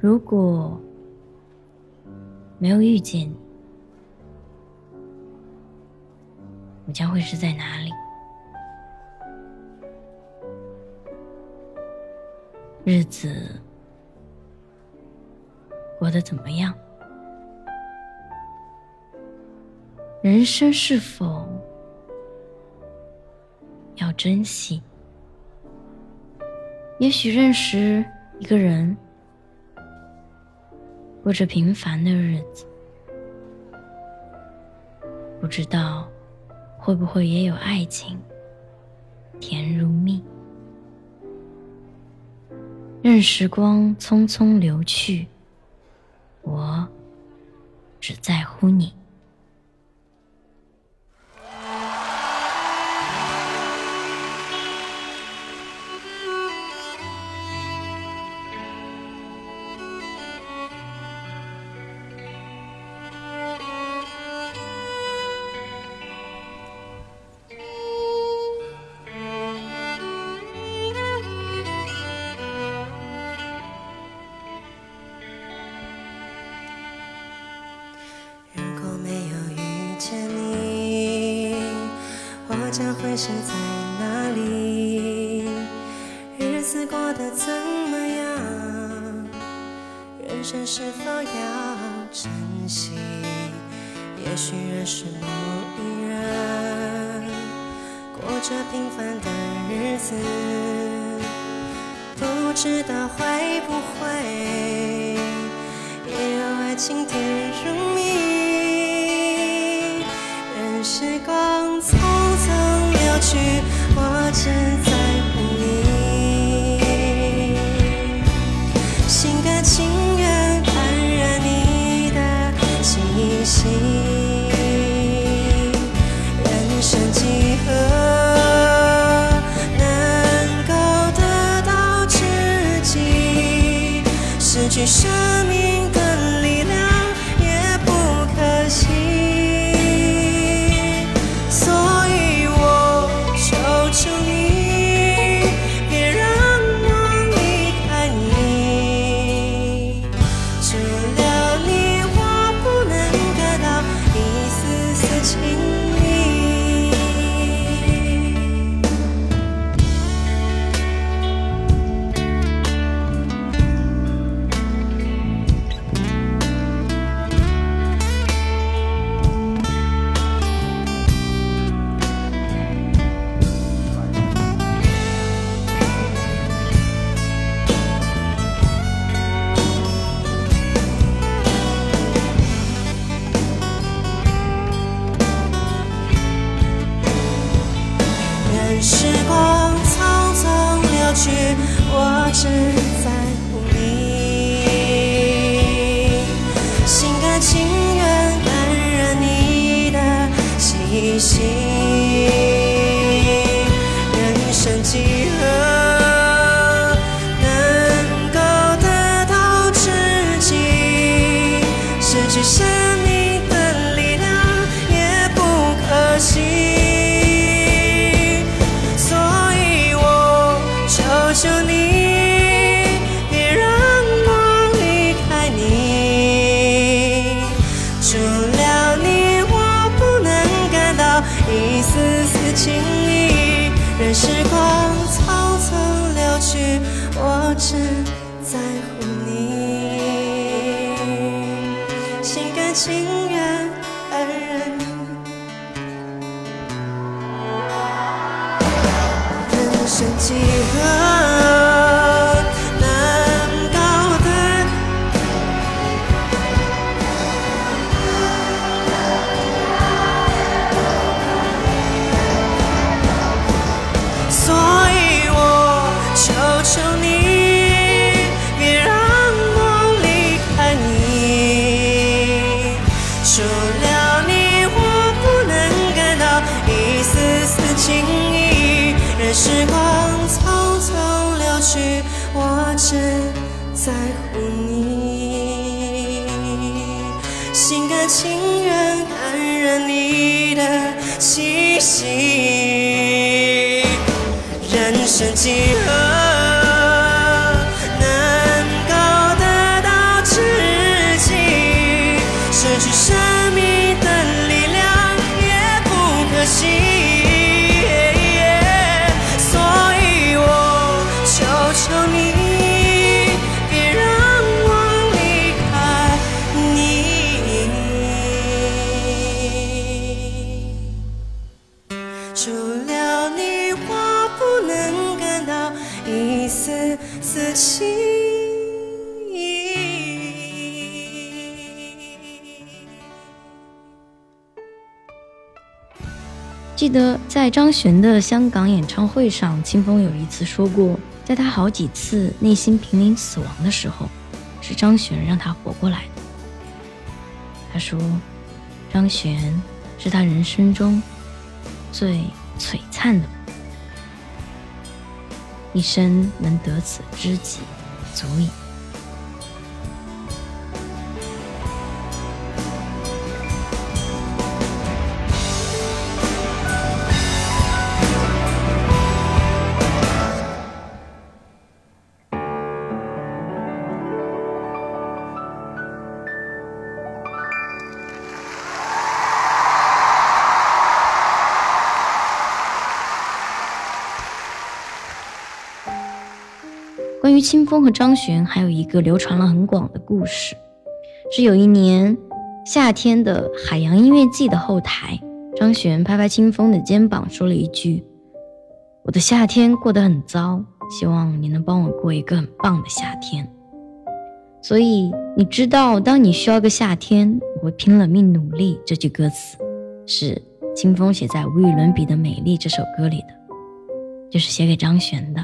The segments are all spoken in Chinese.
如果没有遇见你，我将会是在哪里？日子过得怎么样？人生是否要珍惜？也许认识一个人，过着平凡的日子，不知道会不会也有爱情甜如蜜。任时光匆匆流去，我只在乎你。家会是在哪里？日子过得怎么样？人生是否要珍惜？也许认识某一人，过着平凡的日子，不知道会不会也有爱情甜如蜜。任时光匆匆流去，我只在乎你，心甘情愿感染你的气息。人生几何能够得到知己，失去生命的力量也不可惜。时光匆匆流去，我只在乎你，心甘情愿感染你的气息。人生几何能够得到知己，失去生命的力量也不可惜。求你别让我离开你，除了你我不能感到一丝丝情意。任时光匆匆流去，我只在乎你，心甘情愿感染你。人生几何时光匆匆流去，我只在乎你，心甘情愿感染你的气息。人生几何记得在张悬的香港演唱会上，清风有一次说过，在他好几次内心濒临死亡的时候，是张悬让他活过来的。他说张悬是他人生中最璀璨的，一生能得此知己足矣。关于清风和张悬还有一个流传了很广的故事，是有一年夏天的海洋音乐季的后台，张悬拍拍清风的肩膀说了一句，我的夏天过得很糟，希望你能帮我过一个很棒的夏天。所以你知道，当你需要个夏天，我会拼了命努力，这句歌词是清风写在无与伦比的美丽这首歌里的，就是写给张悬的。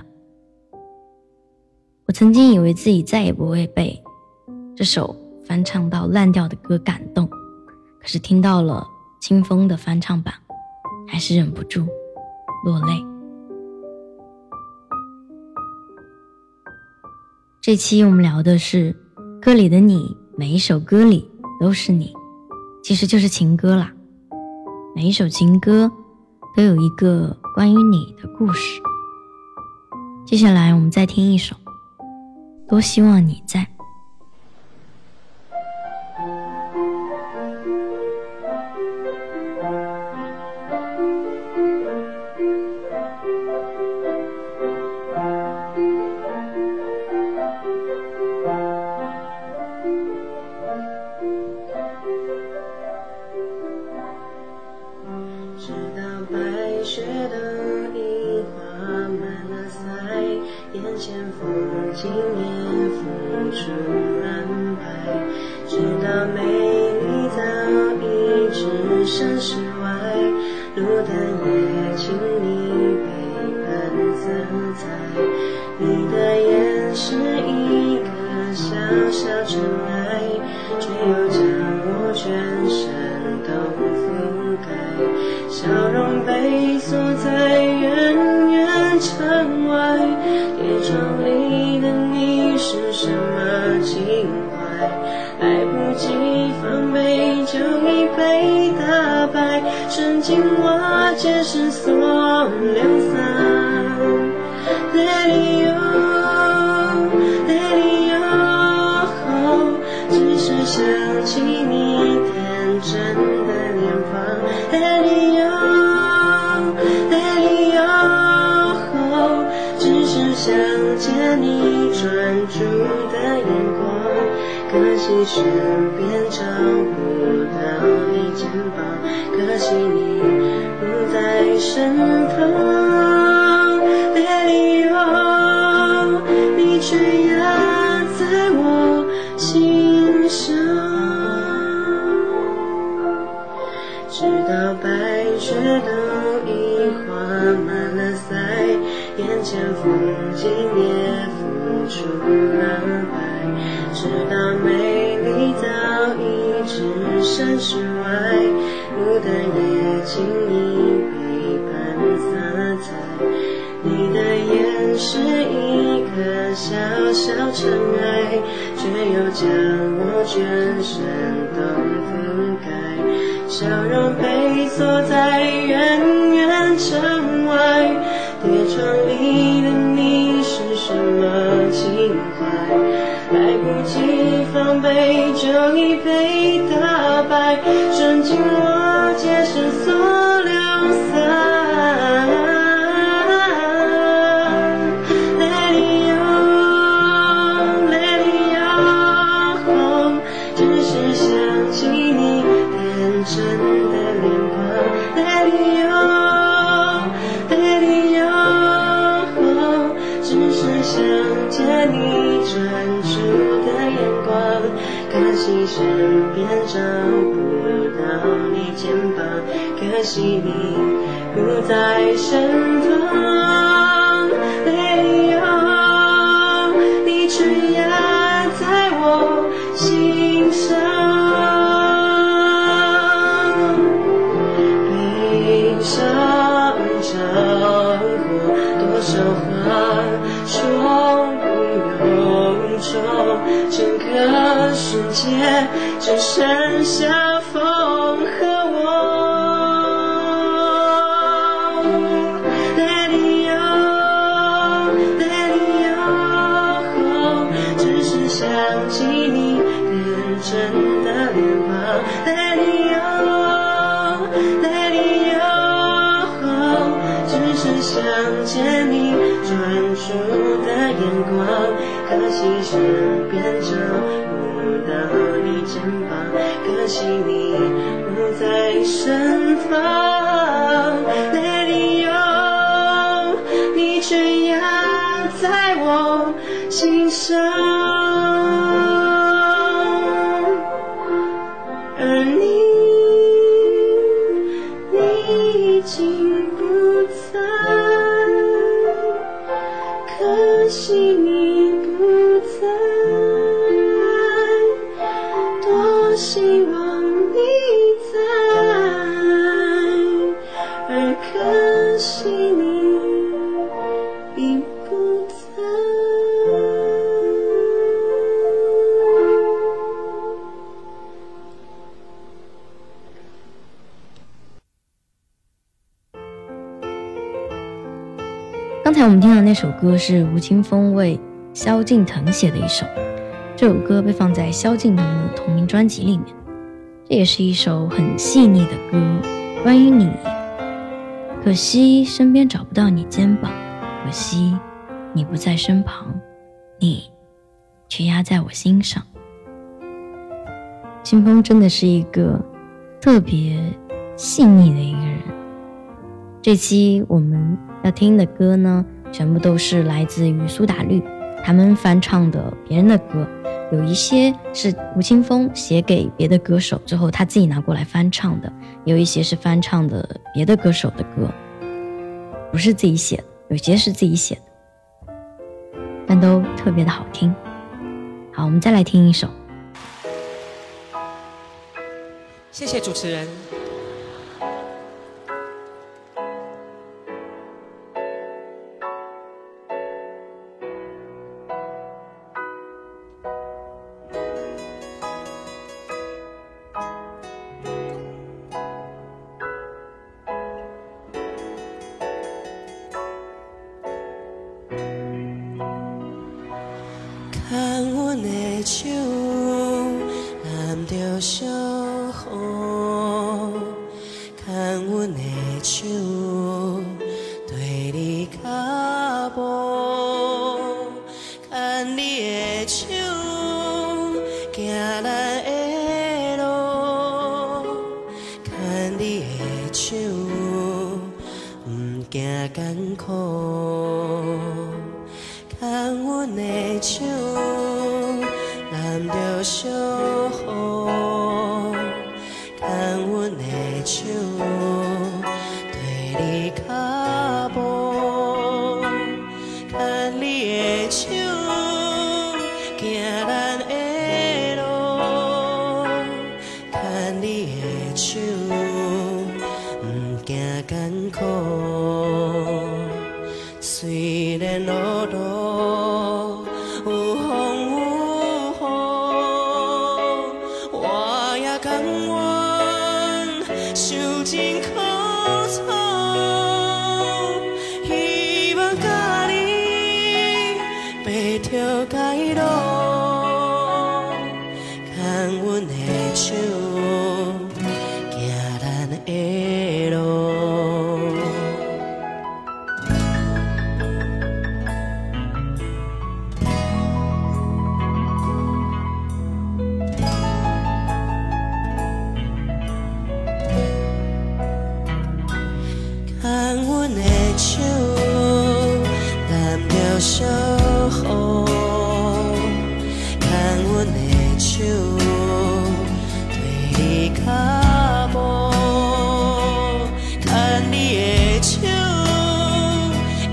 我曾经以为自己再也不会被这首翻唱到烂掉的歌感动，可是听到了清风的翻唱版，还是忍不住落泪。这期我们聊的是歌里的你，每一首歌里都是你，其实就是情歌啦。每一首情歌都有一个关于你的故事。接下来我们再听一首，多希望你在。直到白雪的樱花满了腮，眼前风景也浮出染白，直到美丽早已置身事外，路灯也请你陪伴自在，你的眼是一个小小尘埃，却又将我全身都覆盖，笑容被锁在远远城外，夜窗里的你是什么情怀，来不及防备就已被打败，深情瓦解世俗两散。Let it go, let it go， 只是想起你天真的脸庞。Let it go, let it go， 只是想见你专注的眼光，可惜身边找不到你肩膀，可惜你不在身旁。Let it go， 你却压在我心上，直到白雪都已画满了腮，眼前风景也浮出蓝白，直到美丽早已置身事外，孤单也请你陪伴色彩。你的眼是一颗小小尘埃，却又将我全身都覆盖，笑容被锁在远远城外，铁窗里的你是什么情怀，来不及防备就已被打败，渗进我界深锁两三。身边找不到你肩膀，可惜你不在身旁。没有你只压在我心上，悲伤成祸，多少话说不由衷，整个世界只剩下风和我。Let it go, let it go， 只是想起你天真的脸庞。Let it go, let it go， 只是想见你专注的眼光，可惜身边找。到你肩膀，可惜你不在身旁。Let it go， 你却压在我心上，而你已经不在，可惜你不在。刚才我们听到那首歌是吴青峰为萧敬腾写的一首，这首歌被放在萧敬腾的同名专辑里面，这也是一首很细腻的歌，关于你。可惜身边找不到你肩膀，可惜你不在身旁，你却压在我心上。青峰真的是一个特别细腻的一个人。这期我们要听的歌呢，全部都是来自于苏打绿他们翻唱的别人的歌，有一些是吴青峰写给别的歌手之后他自己拿过来翻唱的，有一些是翻唱的别的歌手的歌，不是自己写的，有些是自己写的，但都特别的好听。好，我们再来听一首。谢谢主持人。然路途有风有雨，我也甘愿受尽苦楚，希望甲你爬着街路，牵阮的手，行咱的路。守护，牵阮的手，对你脚步，牵你的手，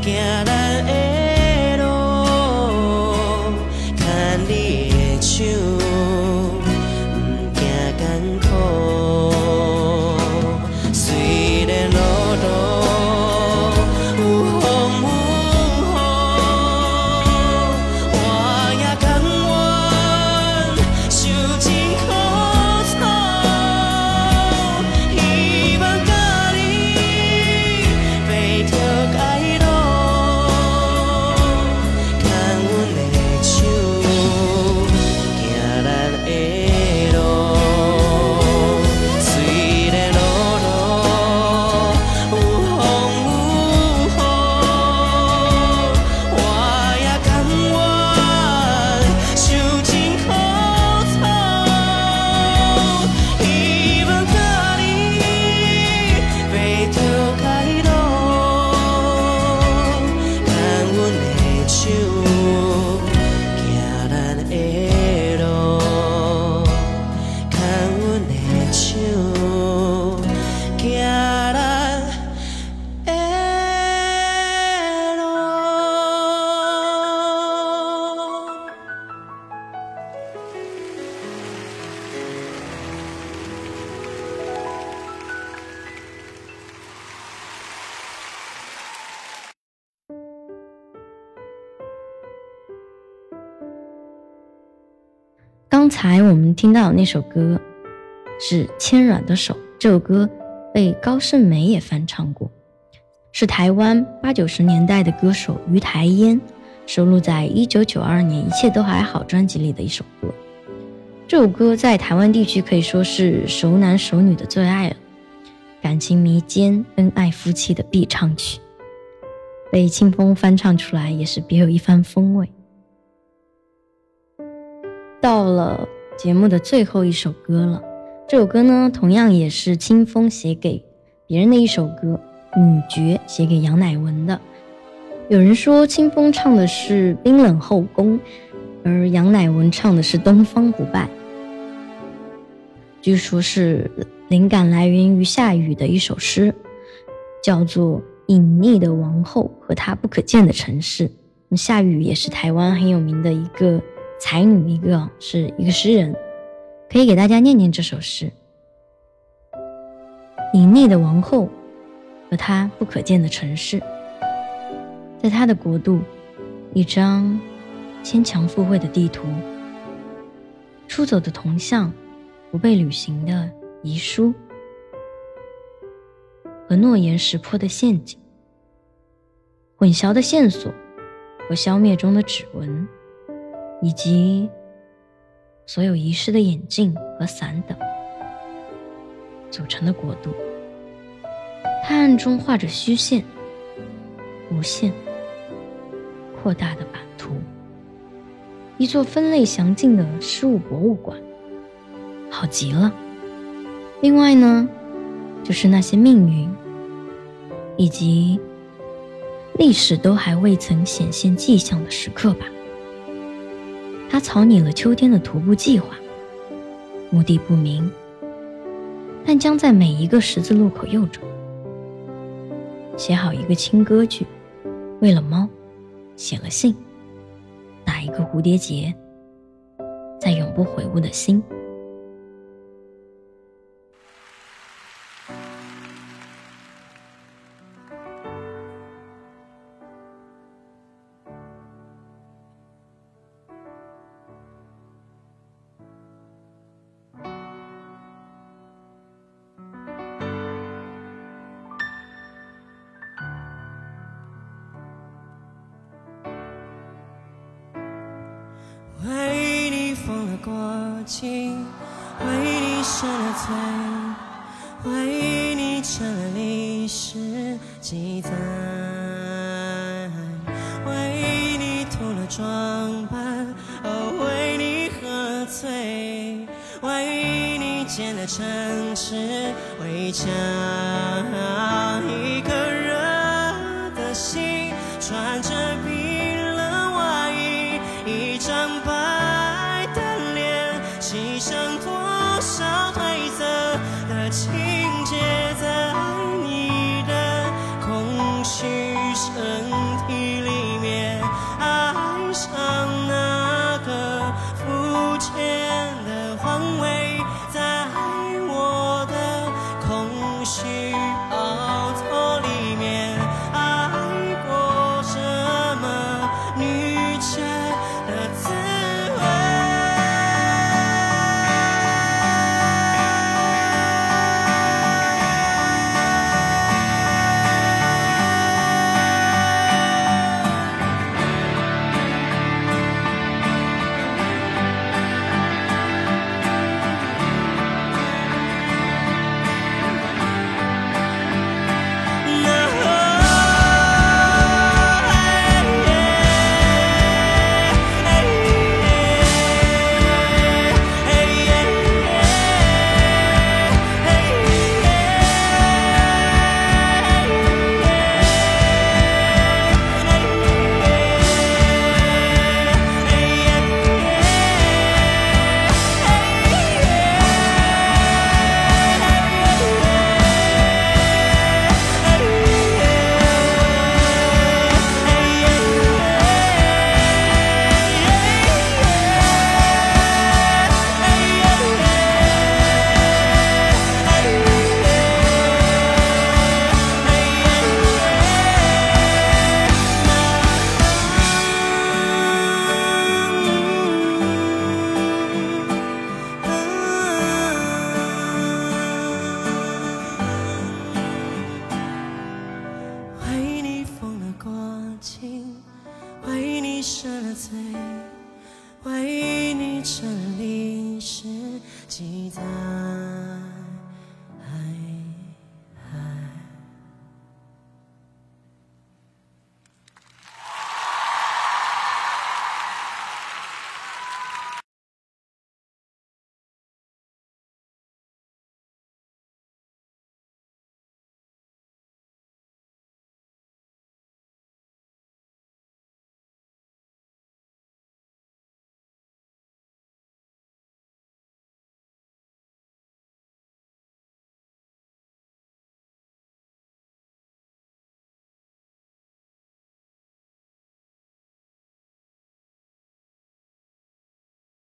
行咱的路，牵你的手，不惊艰苦。虽然路途有风雨，刚才我们听到那首歌是《牵软的手》，这首歌被高胜美也翻唱过，是台湾80、90年代的歌手于台烟收录在1992年《一切都还好》专辑里的一首歌。这首歌在台湾地区可以说是熟男熟女的最爱了，感情迷间恩爱夫妻的必唱曲，被庆丰翻唱出来也是别有一番风味。到了节目的最后一首歌了，这首歌呢同样也是清风写给别人的一首歌，女爵写给杨乃文的。有人说清风唱的是冰冷后宫，而杨乃文唱的是东方不败，据说是灵感来源于夏禹的一首诗，叫做隐匿的王后和她不可见的城市。夏禹也是台湾很有名的一个才女，是一个诗人，可以给大家念念这首诗。隐匿的王后和她不可见的城市，在她的国度，一张牵强附会的地图，出走的铜像，不被履行的遗书，和诺言识破的陷阱，混淆的线索和消灭中的指纹，以及所有遗失的眼镜和伞等组成的国度，它暗中画着虚线、无限、扩大的版图，一座分类详尽的失物博物馆，好极了。另外呢，就是那些命运以及历史都还未曾显现迹象的时刻吧。他草拟了秋天的徒步计划，目的不明，但将在每一个十字路口右转，写好一个轻歌剧，为了猫写了信，打一个蝴蝶结在永不悔悟的心。过境，为你生了罪，为你成了历史记载，为你涂了装扮，哦，为你喝醉，为你建了城池，为家一个人的心，穿着冰冷外衣，一张白的脸，牺牲多少褪色的情节，在你的空虚身体里面，爱上那个肤浅的谎伪。为你生了罪，为你成了历史记载。